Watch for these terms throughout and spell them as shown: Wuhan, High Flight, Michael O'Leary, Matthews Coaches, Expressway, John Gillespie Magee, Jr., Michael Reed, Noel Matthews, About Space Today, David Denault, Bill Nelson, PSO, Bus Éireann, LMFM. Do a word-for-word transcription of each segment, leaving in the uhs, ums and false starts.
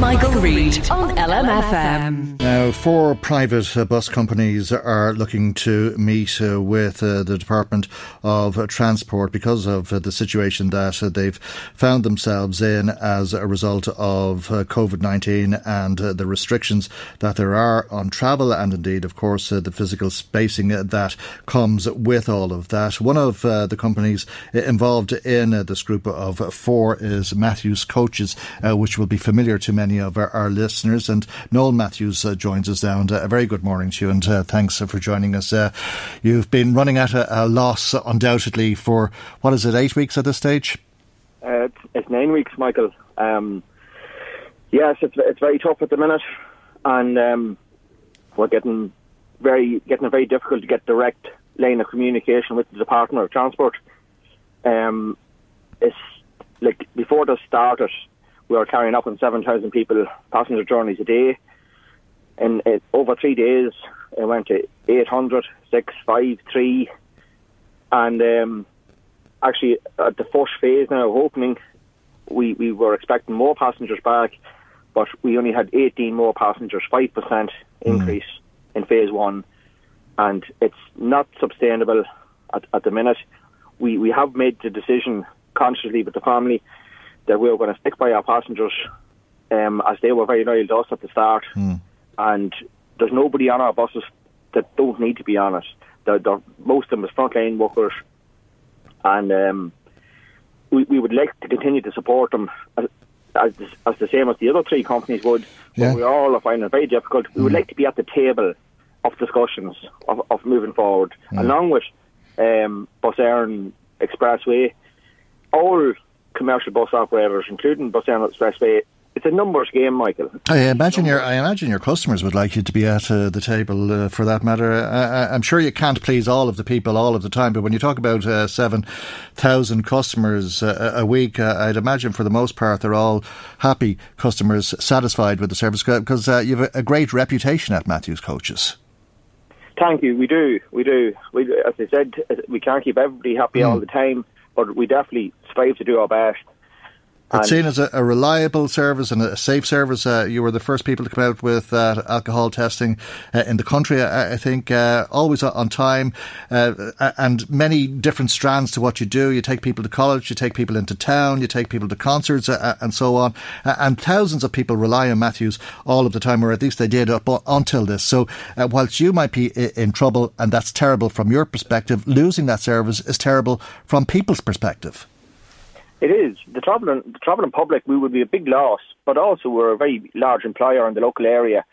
Michael, Michael Reed on L M F M. Now, four private uh, bus companies are looking to meet uh, with uh, the Department of uh, Transport because of uh, the situation that uh, they've found themselves in as a result of uh, covid nineteen and uh, the restrictions that there are on travel and indeed, of course, uh, the physical spacing that comes with all of that. One of uh, the companies involved in uh, this group of four is Matthews Coaches, uh, which will be familiar to many of our, our listeners, and Noel Matthews uh, joins us now. And uh, a very good morning to you, and uh, thanks uh, for joining us. Uh, you've been running at a, a loss, undoubtedly, for what is it, eight weeks at this stage? Uh, it's, it's nine weeks, Michael. Um, yes, it's, it's very tough at the minute, and um, we're getting very getting a very difficult to get direct line of communication with the Department of Transport. Um, it's like before this started, we are carrying up on seven thousand people, passenger journeys a day. And it, over three days, it went to eight hundred, six, five, three. And um, actually, at the first phase now of opening, we, we were expecting more passengers back, but we only had eighteen more passengers, five percent increase mm. in phase one. And it's not sustainable at, at the minute. We, we have made the decision consciously with the family that we were going to stick by our passengers, um, as they were very loyal to us at the start. Mm. And there's nobody on our buses that don't need to be on it. They're, they're, most of them are frontline workers. And um, we, we would like to continue to support them as, as, as the same as the other three companies would. Yeah. But we all are finding it very difficult. Mm. We would like to be at the table of discussions, of, of moving forward, mm. along with um, Bus Éireann, Expressway, all commercial bus operators, including Bus Éireann, Expressway. It's a numbers game, Michael. I imagine your I imagine your customers would like you to be at uh, the table, uh, for that matter. I, I'm sure you can't please all of the people all of the time, but when you talk about uh, seven thousand customers uh, a week, uh, I'd imagine for the most part they're all happy customers, satisfied with the service, because uh, you have a great reputation at Matthews Coaches. Thank you. We do. We do. We, as I said, we can't keep everybody happy mm. all the time, but we definitely strive to do our best. It's seen as a, a reliable service and a safe service. Uh, you were the first people to come out with uh, alcohol testing uh, in the country, I, I think, uh, always on time, uh, and many different strands to what you do. You take people to college, you take people into town, you take people to concerts, uh, and so on. Uh, and thousands of people rely on Matthews all of the time, or at least they did up until this. So uh, whilst you might be in trouble, and that's terrible from your perspective, losing that service is terrible from people's perspective. It is. The travelling the travelling public, we would be a big loss, but also we're a very large employer in the local area,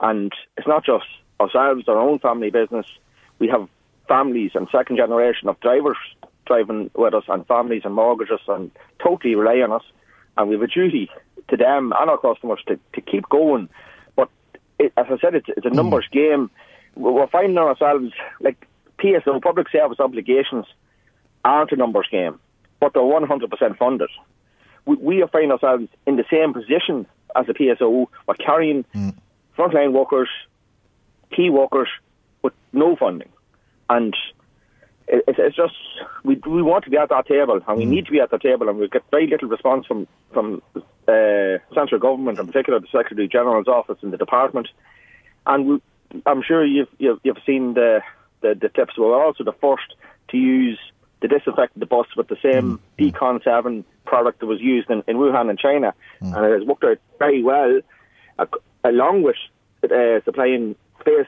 and it's not just ourselves, our own family business. We have families and second generation of drivers driving with us, and families and mortgages, and totally rely on us, and we have a duty to them and our customers to, to keep going. But it, as I said, it's, it's a numbers mm. game. We're finding ourselves, like, P S O, public service obligations, aren't a numbers game, but they're one hundred percent funded. We, we are finding ourselves in the same position as the P S O. We're carrying mm. frontline workers, key workers, with no funding. And it, it's just, we we want to be at that table, and we mm. need to be at the table, and we get very little response from, from uh, central government, in particular the Secretary-General's office and the department. And we, I'm sure you've, you've, you've seen the, the, the tips. We're also the first to use, they disinfected the bus with the same mm. Decon seven product that was used in, in Wuhan in China, mm. and it has worked out very well, uh, along with uh, supplying face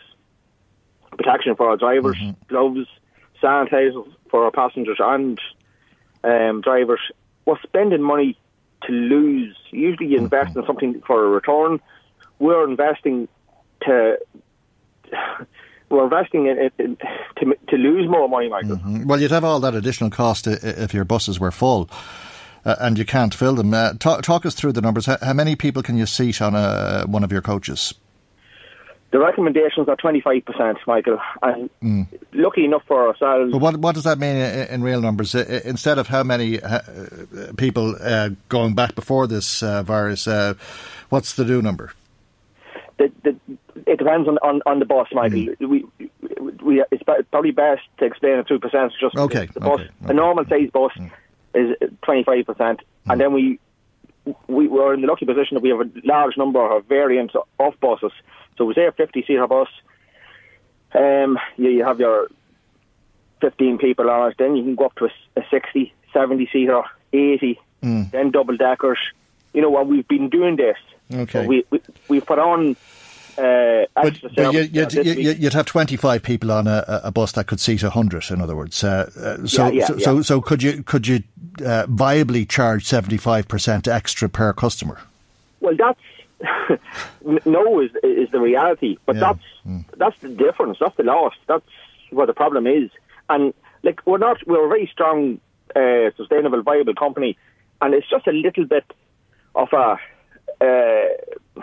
protection for our drivers, mm-hmm. gloves, sanitizers for our passengers and um, drivers. We're spending money to lose. Usually you invest mm-hmm. in something for a return. We're investing to... We're investing in it to, to lose more money, Michael. Mm-hmm. Well, you'd have all that additional cost if your buses were full uh, and you can't fill them. Uh, talk, talk us through the numbers. How many people can you seat on a, one of your coaches? The recommendations are twenty-five percent, Michael. And mm. lucky enough for ourselves... But what, what does that mean in real numbers? Instead of how many people uh, going back before this uh, virus, uh, what's the new number? The, the, it depends on, on, on the bus, Michael. Mm. We, we, it's probably best to explain it through percent. Just okay, the bus, okay, okay. A normal size bus mm. is twenty-five percent, mm. and then we, we we're in the lucky position that we have a large number of variants of buses. So we say a fifty-seater bus, um, you, you have your fifteen people on it, then you can go up to a, a sixty, seventy-seater, eighty, mm. then double-deckers. You know, while we've been doing this, okay. So we, we we put on uh, extra but, but you, you'd, you, you'd have twenty-five people on a, a bus that could seat one hundred, in other words. Uh, uh, so, yeah, yeah, so, yeah. so so could you could you uh, viably charge seventy-five percent extra per customer? Well, that's no is is the reality, but yeah. that's mm. that's the difference. That's the loss. That's where the problem is. And like we're not we're a very strong, uh, sustainable, viable company, and it's just a little bit of a Uh,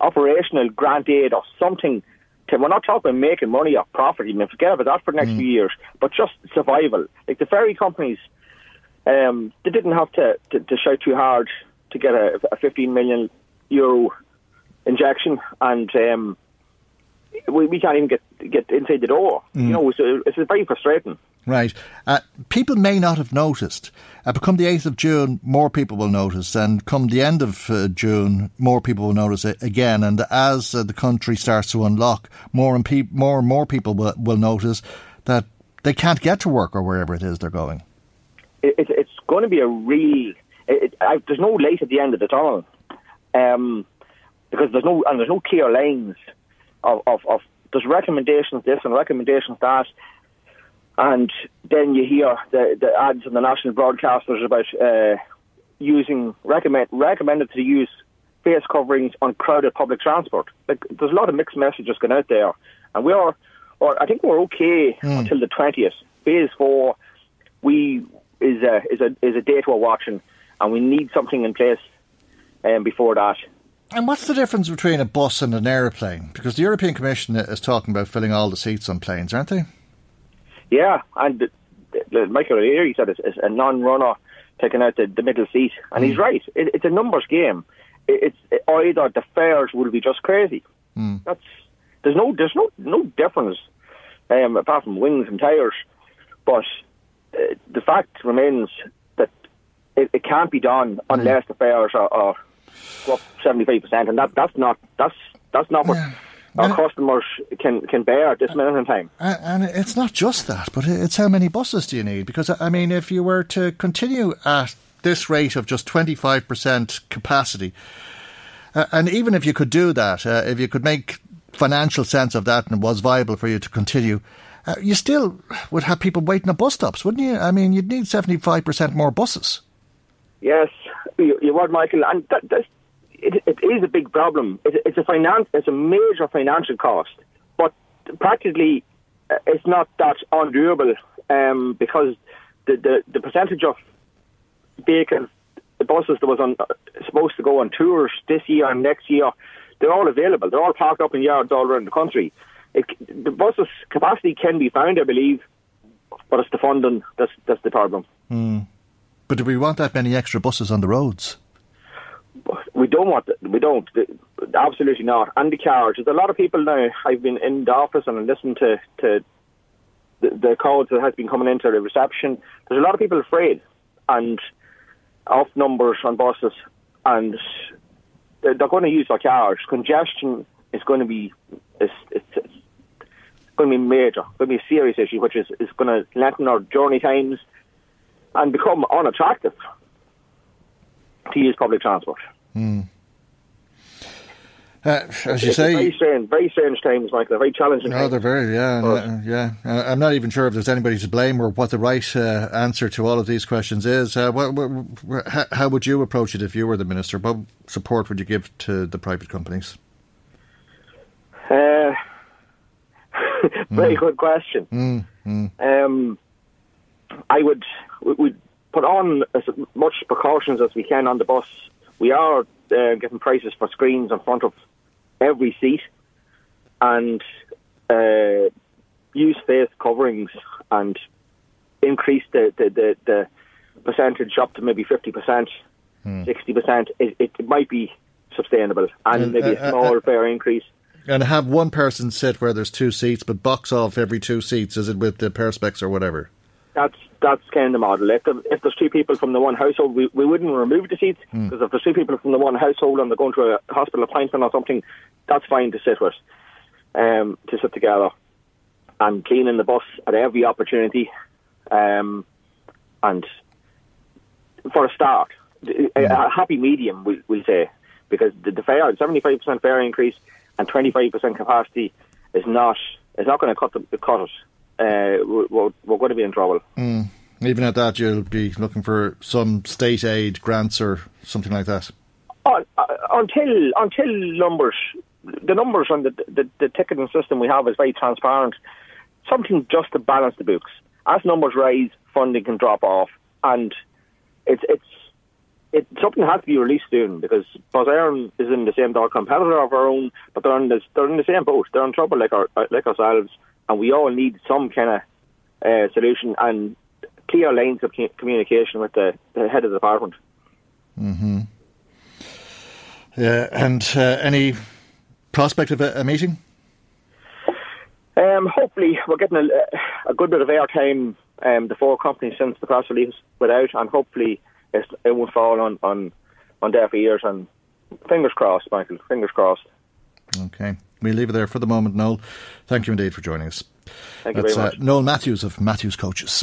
operational grant aid or something. To, we're not talking making money or profit. I mean, forget about that for the next mm. few years, but just survival. Like the ferry companies, um, they didn't have to, to, to shout too hard to get a, a fifteen million euro injection, and um, we, we can't even get get inside the door. Mm. You know, so it's very frustrating. Right. Uh, people may not have noticed. Uh, but come the eighth of June, more people will notice. And come the end of uh, June, more people will notice it again. And as uh, the country starts to unlock, more and, pe- more, and more people will, will notice that they can't get to work or wherever it is they're going. It, it, it's going to be a real... It, it, I, there's no light at the end of the tunnel. Um, because there's no... And there's no clear lines of... of, of there's recommendations this and recommendations that... And then you hear the, the ads on the national broadcasters about uh, using recommend, recommended to use face coverings on crowded public transport. Like, there's a lot of mixed messages going out there, and we are, or I think we're okay mm. until the twentieth. Phase four, we is a is a is a date we're watching, and we need something in place um, before that. And what's the difference between a bus and an aeroplane? Because the European Commission is talking about filling all the seats on planes, aren't they? Yeah, and the, the, Michael O'Leary said it's, it's a non-runner taking out the, the middle seat, and mm. he's right. It, it's a numbers game. It, it's it, either the fares will be just crazy. Mm. That's there's no there's no no difference um, apart from wings and tyres, but uh, the fact remains that it, it can't be done unless mm. the fares are, are up seventy-five percent, and that that's not that's that's not what. Yeah. Our customers can, can bear at this minute in time. And it's not just that, but it's how many buses do you need? Because, I mean, if you were to continue at this rate of just twenty-five percent capacity, uh, and even if you could do that, uh, if you could make financial sense of that and it was viable for you to continue, uh, you still would have people waiting at bus stops, wouldn't you? I mean, you'd need seventy-five percent more buses. Yes, you, you would, Michael. And that, that's It, it is a big problem. It, it's a finance. It's a major financial cost, but practically, it's not that undoable um, because the, the, the percentage of vacant buses that was on, supposed to go on tours this year and next year, they're all available. They're all parked up in yards all around the country. It, the buses capacity can be found, I believe, but it's the funding that's that's the problem. Mm. But do we want that many extra buses on the roads? We don't want it. We don't. Absolutely not. And the cars. There's a lot of people now. I've been in the office and I listened to, to the, the calls that has been coming into the reception. There's a lot of people afraid and off numbers on buses, and they're, they're going to use their cars. Congestion is going to be it's, it's, it's going to be major. It's going to be a serious issue, which is, is going to lengthen our journey times and become unattractive. to use public transport. Mm. Uh, as you it's say, very strange, very strange times, Michael. They're very challenging. No, times. They're very, yeah, uh, yeah. Uh, I'm not even sure if there's anybody to blame or what the right uh, answer to all of these questions is. Uh, what, what, how, how would you approach it if you were the minister? What support would you give to the private companies? Uh, very mm. good question. Mm, mm. Um, I would we'd put on as much precautions as we can on the bus. We are uh, getting prices for screens in front of every seat, and uh, use face coverings, and increase the, the, the, the percentage up to maybe fifty percent, hmm. sixty percent. It, it might be sustainable, and, and maybe uh, a small uh, uh, fare increase. And have one person sit where there's two seats, but box off every two seats, is it with the perspex or whatever? That's that's kind of the model. If, the, if there's two people from the one household, we, we wouldn't remove the seats, because mm. if there's two people from the one household and they're going to a hospital appointment or something, that's fine to sit with, um, to sit together. And cleaning the bus at every opportunity. Um, and for a start, yeah. a happy medium, we, we'll say, because the, the fare, seventy-five percent fare increase and twenty-five percent capacity is not, is not going to cut the cut it. Uh, we're, we're going to be in trouble. Mm. Even at that, you'll be looking for some state aid grants or something like that. Uh, until until numbers, the numbers on the, the the ticketing system we have is very transparent. Something just to balance the books. As numbers rise, funding can drop off, and it's it's it something has to be released soon, because Bus Éireann is in the same, they're a competitor of our own, but they're in, this, they're in the same boat. They're in trouble like our like ourselves. And we all need some kind of uh, solution and clear lines of communication with the, the head of the department. Mm-hmm. Yeah, and uh, any prospect of a, a meeting? Um, hopefully, we're getting a, a good bit of airtime, um, the four companies, since the press release went out, and hopefully it's, it won't fall on, on, on deaf ears. And fingers crossed, Michael, fingers crossed. Okay. We'll leave it there for the moment, Noel. Thank you indeed for joining us. Thank you That's, very much. Uh, Noel Matthews of Matthews Coaches.